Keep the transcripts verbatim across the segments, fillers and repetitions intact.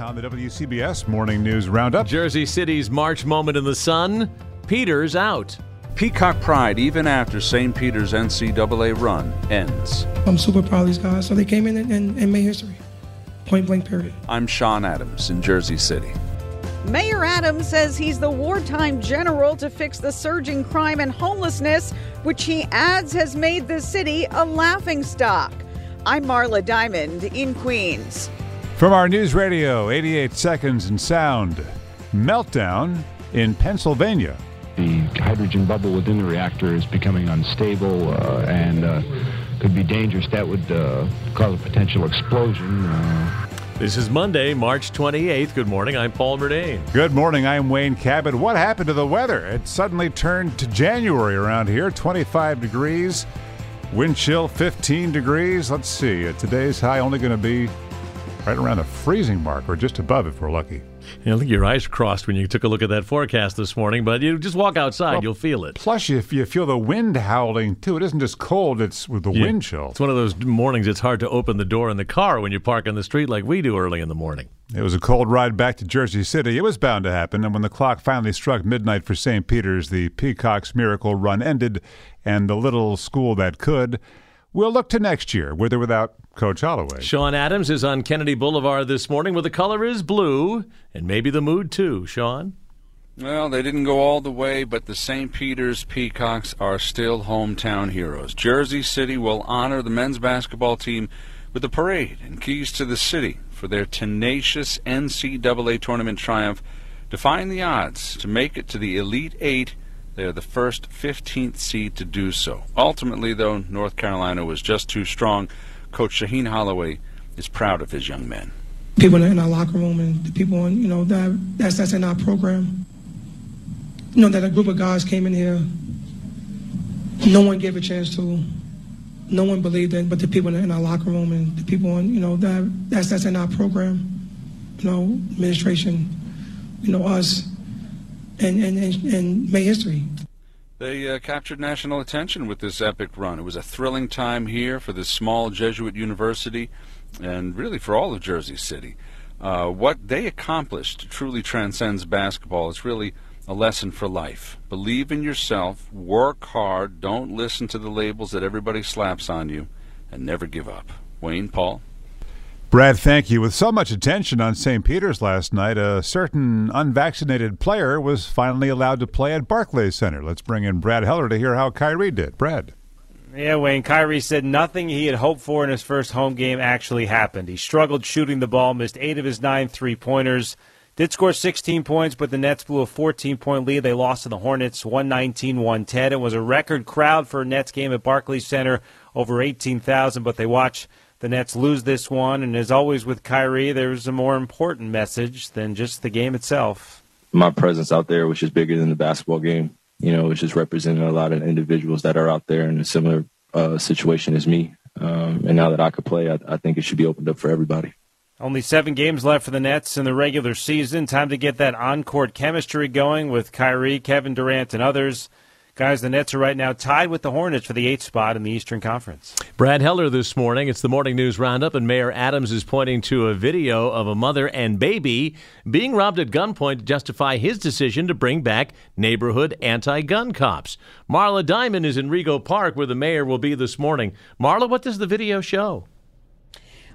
On the W C B S Morning News Roundup. Jersey City's March moment in the sun. Peter's out. Peacock pride even after Saint Peter's N C double A run ends. I'm super proud of these guys. So they came in and, and, and made history. Point blank period. I'm Sean Adams in Jersey City. Mayor Adams says he's the wartime general to fix the surging crime and homelessness, which he adds has made the city a laughingstock. I'm Marla Diamond in Queens. From our news radio, eighty-eight seconds in sound, meltdown in Pennsylvania. The hydrogen bubble within the reactor is becoming unstable uh, and uh, could be dangerous. That would uh, cause a potential explosion. Uh. This is Monday, March twenty-eighth. Good morning. I'm Paul Murnane. Good morning. I'm Wayne Cabot. What happened to the weather? It suddenly turned to January around here, twenty-five degrees, wind chill fifteen degrees. Let's see. Today's high only going to be right around the freezing mark, or just above if we're lucky. You know, I think your eyes crossed when you took a look at that forecast this morning, but you just walk outside, well, you'll feel it. Plus, if you feel the wind howling, too. It isn't just cold, it's with the yeah. wind chill. It's one of those mornings it's hard to open the door in the car when you park on the street like we do early in the morning. It was a cold ride back to Jersey City. It was bound to happen, and when the clock finally struck midnight for Saint Peter's, the Peacocks' miracle run ended, and the little school that could. We'll look to next year, with or without Coach Holloway. Sean Adams is on Kennedy Boulevard this morning, where the color is blue, and maybe the mood too. Sean? Well, they didn't go all the way, but the Saint Peter's Peacocks are still hometown heroes. Jersey City will honor the men's basketball team with a parade and keys to the city for their tenacious N C double A tournament triumph, defying the odds to make it to the Elite Eight. They are the first fifteenth seed to do so. Ultimately, though, North Carolina was just too strong. Coach Shaheen Holloway is proud of his young men. People in our locker room and the people in, you know, that that's, that's in our program. You know, that a group of guys came in here. No one gave a chance to. No one believed in, but the people in our locker room and the people in, you know, that that's, that's in our program. You know, administration, you know, us, and, and, and, and made history. They uh, captured national attention with this epic run. It was a thrilling time here for this small Jesuit university and really for all of Jersey City. Uh, what they accomplished truly transcends basketball. It's really a lesson for life. Believe in yourself, work hard, don't listen to the labels that everybody slaps on you, and never give up. Wayne, Paul. Brad, thank you. With so much attention on Saint Peter's last night, a certain unvaccinated player was finally allowed to play at Barclays Center. Let's bring in Brad Heller to hear how Kyrie did. Brad. Yeah, Wayne. Kyrie said nothing he had hoped for in his first home game actually happened. He struggled shooting the ball, missed eight of his nine three-pointers, did score sixteen points, but the Nets blew a fourteen-point lead. They lost to the Hornets one nineteen to one ten. It was a record crowd for a Nets game at Barclays Center, over eighteen thousand, but they watched the Nets lose this one, and as always with Kyrie, there was a more important message than just the game itself. My presence out there was just bigger than the basketball game. you know, it's just representing a lot of individuals that are out there in a similar uh, situation as me. Um, and now that I could play, I, I think it should be opened up for everybody. Only seven games left for the Nets in the regular season. Time to get that on-court chemistry going with Kyrie, Kevin Durant, and others. Guys, the Nets are right now tied with the Hornets for the eighth spot in the Eastern Conference. Brad Heller this morning. It's the Morning News Roundup, and Mayor Adams is pointing to a video of a mother and baby being robbed at gunpoint to justify his decision to bring back neighborhood anti-gun cops. Marla Diamond is in Rego Park, where the mayor will be this morning. Marla, what does the video show?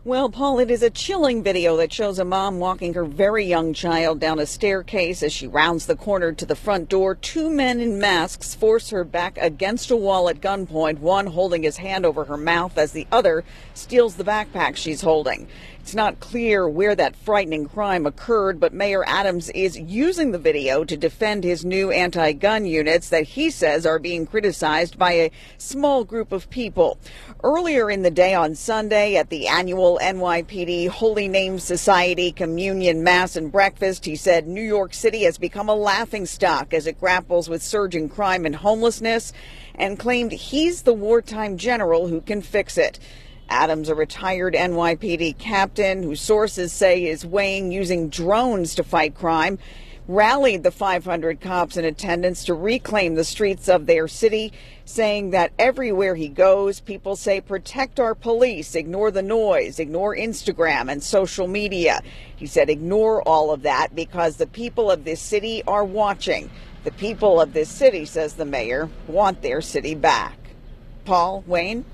Well, Paul, it is a chilling video that shows a mom walking her very young child down a staircase as she rounds the corner to the front door. Two men in masks force her back against a wall at gunpoint, one holding his hand over her mouth as the other steals the backpack she's holding. It's not clear where that frightening crime occurred, but Mayor Adams is using the video to defend his new anti-gun units that he says are being criticized by a small group of people. Earlier in the day on Sunday at the annual N Y P D Holy Name Society Communion Mass and Breakfast, he said New York City has become a laughingstock as it grapples with surging crime and homelessness, and claimed he's the wartime general who can fix it. Adams, a retired N Y P D captain whose sources say is weighing using drones to fight crime, rallied the five hundred cops in attendance to reclaim the streets of their city, saying that everywhere he goes, people say, protect our police, ignore the noise, ignore Instagram and social media. He said, ignore all of that because the people of this city are watching. The people of this city, says the mayor, want their city back. Paul, Wayne?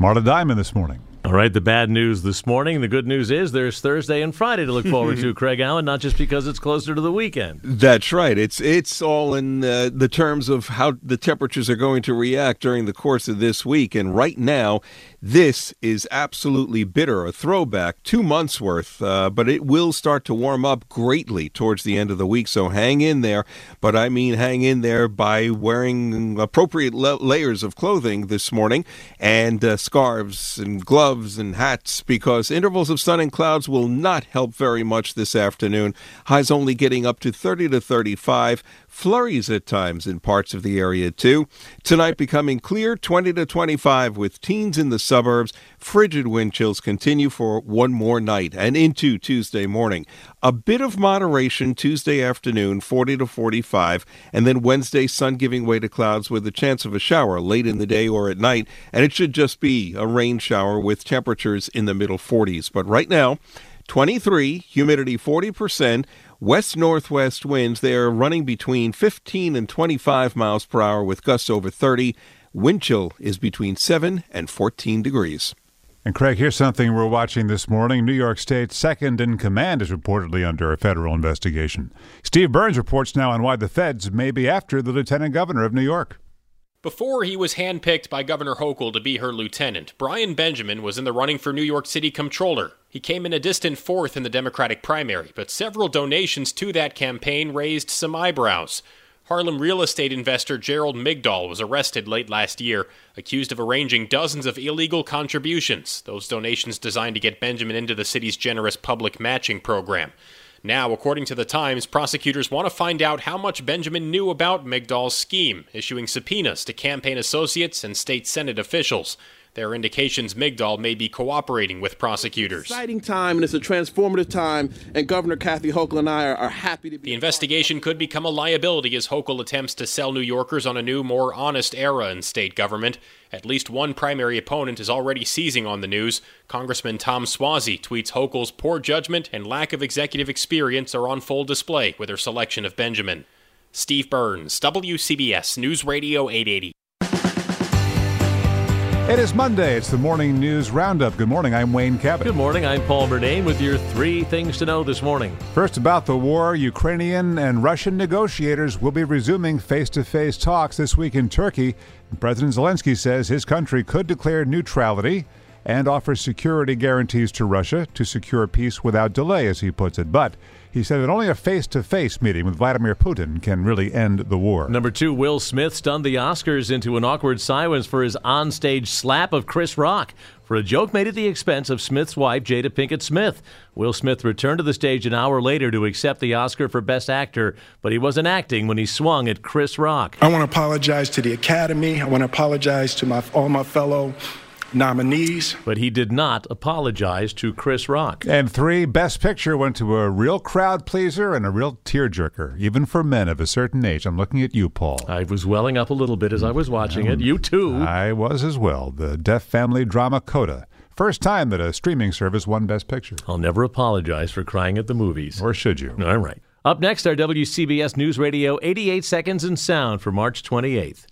Marla Diamond this morning. All right, the bad news this morning. The good news is there's Thursday and Friday to look forward to, Craig Allen, not just because it's closer to the weekend. That's right. It's it's all in uh, the terms of how the temperatures are going to react during the course of this week. And right now, this is absolutely bitter, a throwback, two months worth. Uh, but it will start to warm up greatly towards the end of the week. So hang in there. But I mean hang in there by wearing appropriate la- layers of clothing this morning and uh, scarves and gloves. And hats, because intervals of sun and clouds will not help very much this afternoon. Highs only getting up to thirty to thirty-five. Flurries at times in parts of the area, too. Tonight becoming clear, twenty to twenty-five with teens in the suburbs. Frigid wind chills continue for one more night and into Tuesday morning. A bit of moderation Tuesday afternoon, forty to forty-five. And then Wednesday, sun giving way to clouds with a chance of a shower late in the day or at night. And it should just be a rain shower with temperatures in the middle forties. But right now, twenty-three, humidity forty percent, west-northwest winds. They are running between fifteen and twenty-five miles per hour with gusts over thirty. Wind chill is between seven and fourteen degrees. And Craig, here's something we're watching this morning. New York State's second in command is reportedly under a federal investigation. Steve Burns reports now on why the feds may be after the lieutenant governor of New York. Before he was handpicked by Governor Hochul to be her lieutenant, Brian Benjamin was in the running for New York City comptroller. He came in a distant fourth in the Democratic primary, but several donations to that campaign raised some eyebrows. Harlem real estate investor Gerald Migdol was arrested late last year, accused of arranging dozens of illegal contributions, those donations designed to get Benjamin into the city's generous public matching program. Now, according to The Times, prosecutors want to find out how much Benjamin knew about Migdol's scheme, issuing subpoenas to campaign associates and state Senate officials. There are indications Migdol may be cooperating with prosecutors. It's an exciting time, and it's a transformative time, and Governor Kathy Hochul and I are, are happy to be... The investigation could become a liability as Hochul attempts to sell New Yorkers on a new, more honest era in state government. At least one primary opponent is already seizing on the news. Congressman Tom Suozzi tweets Hochul's poor judgment and lack of executive experience are on full display with her selection of Benjamin. Steve Burns, W C B S News Radio eight eighty. It is Monday. It's the Morning News Roundup. Good morning. I'm Wayne Cabot. Good morning. I'm Paul Murnane with your three things to know this morning. First, about the war, Ukrainian and Russian negotiators will be resuming face-to-face talks this week in Turkey. President Zelensky says his country could declare neutrality. and offers security guarantees to Russia to secure peace without delay, as he puts it. But he said that only a face-to-face meeting with Vladimir Putin can really end the war. Number two, Will Smith stunned the Oscars into an awkward silence for his onstage slap of Chris Rock for a joke made at the expense of Smith's wife, Jada Pinkett Smith. Will Smith returned to the stage an hour later to accept the Oscar for Best Actor, but he wasn't acting when he swung at Chris Rock. I want to apologize to the Academy. I want to apologize to my all my fellow nominees. But he did not apologize to Chris Rock. And three, Best Picture went to a real crowd pleaser and a real tearjerker, even for men of a certain age. I'm looking at you, Paul. I was welling up a little bit as I was watching um, it. You too. I was as well. The deaf family drama Coda. First time that a streaming service won Best Picture. I'll never apologize for crying at the movies. Or should you? All right. Up next, our W C B S News Radio eighty-eight Seconds in Sound for March twenty-eighth.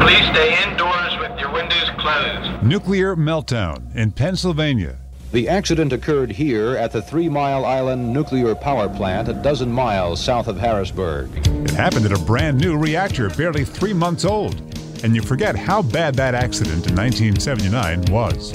Please stay indoors with your windows closed. Nuclear meltdown in Pennsylvania. The accident occurred here at the Three Mile Island nuclear power plant, a dozen miles south of Harrisburg. It happened at a brand new reactor, barely three months old. And you forget how bad that accident in nineteen seventy-nine was.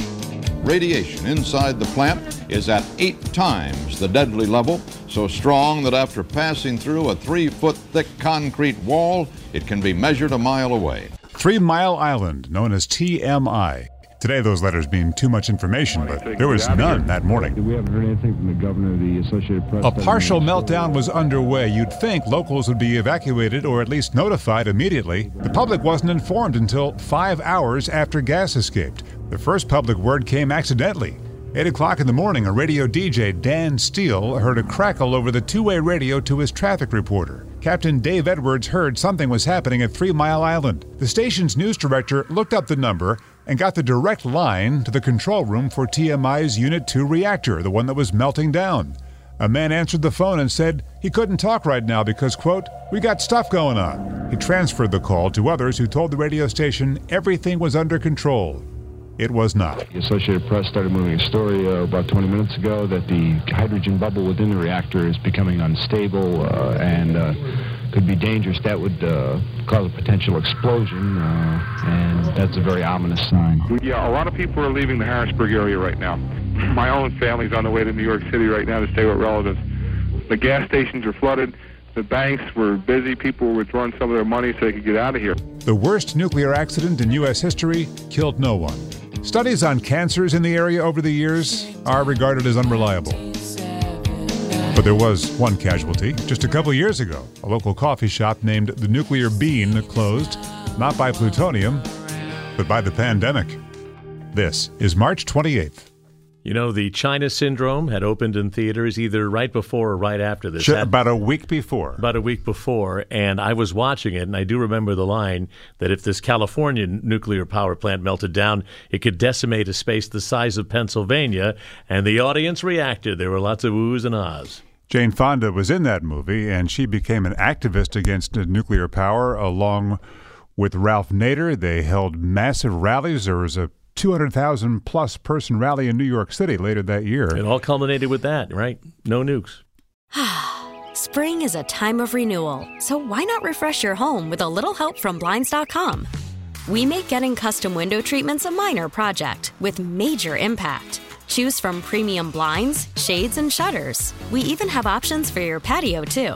Radiation inside the plant is at eight times the deadly level, so strong that after passing through a three-foot-thick concrete wall, it can be measured a mile away. Three Mile Island, known as T M I. Today, those letters mean too much information, but there was none that morning. We haven't heard anything from the governor, the Associated Press. A partial meltdown was underway. You'd think locals would be evacuated or at least notified immediately. The public wasn't informed until five hours after gas escaped. The first public word came accidentally. Eight o'clock in the morning, a radio D J, Dan Steele, heard a crackle over the two-way radio to his traffic reporter. Captain Dave Edwards heard something was happening at Three Mile Island. The station's news director looked up the number and got the direct line to the control room for T M I's Unit two reactor, the one that was melting down. A man answered the phone and said he couldn't talk right now because, quote, "we got stuff going on." He transferred the call to others who told the radio station everything was under control. It was not. The Associated Press started moving a story uh, about twenty minutes ago that the hydrogen bubble within the reactor is becoming unstable uh, and uh, could be dangerous. That would uh, cause a potential explosion, uh, and that's a very ominous sign. Yeah, a lot of people are leaving the Harrisburg area right now. My own family's on the way to New York City right now to stay with relatives. The gas stations are flooded. The banks were busy. People were withdrawing some of their money so they could get out of here. The worst nuclear accident in U S history killed no one. Studies on cancers in the area over the years are regarded as unreliable. But there was one casualty. Just a couple years ago, a local coffee shop named the Nuclear Bean closed, not by plutonium, but by the pandemic. This is March twenty-eighth. You know, the China Syndrome had opened in theaters either right before or right after this. Sure, about a week before. About a week before, and I was watching it, and I do remember the line that if this California nuclear power plant melted down, it could decimate a space the size of Pennsylvania, and the audience reacted. There were lots of oohs and ahs. Jane Fonda was in that movie, and she became an activist against nuclear power along with Ralph Nader. They held massive rallies. There was a two hundred thousand plus person rally in New York City later that year. It all culminated with that, right? No nukes. Spring is a time of renewal, so why not refresh your home with a little help from Blinds dot com? We make getting custom window treatments a minor project with major impact. Choose from premium blinds, shades, and shutters. We even have options for your patio, too.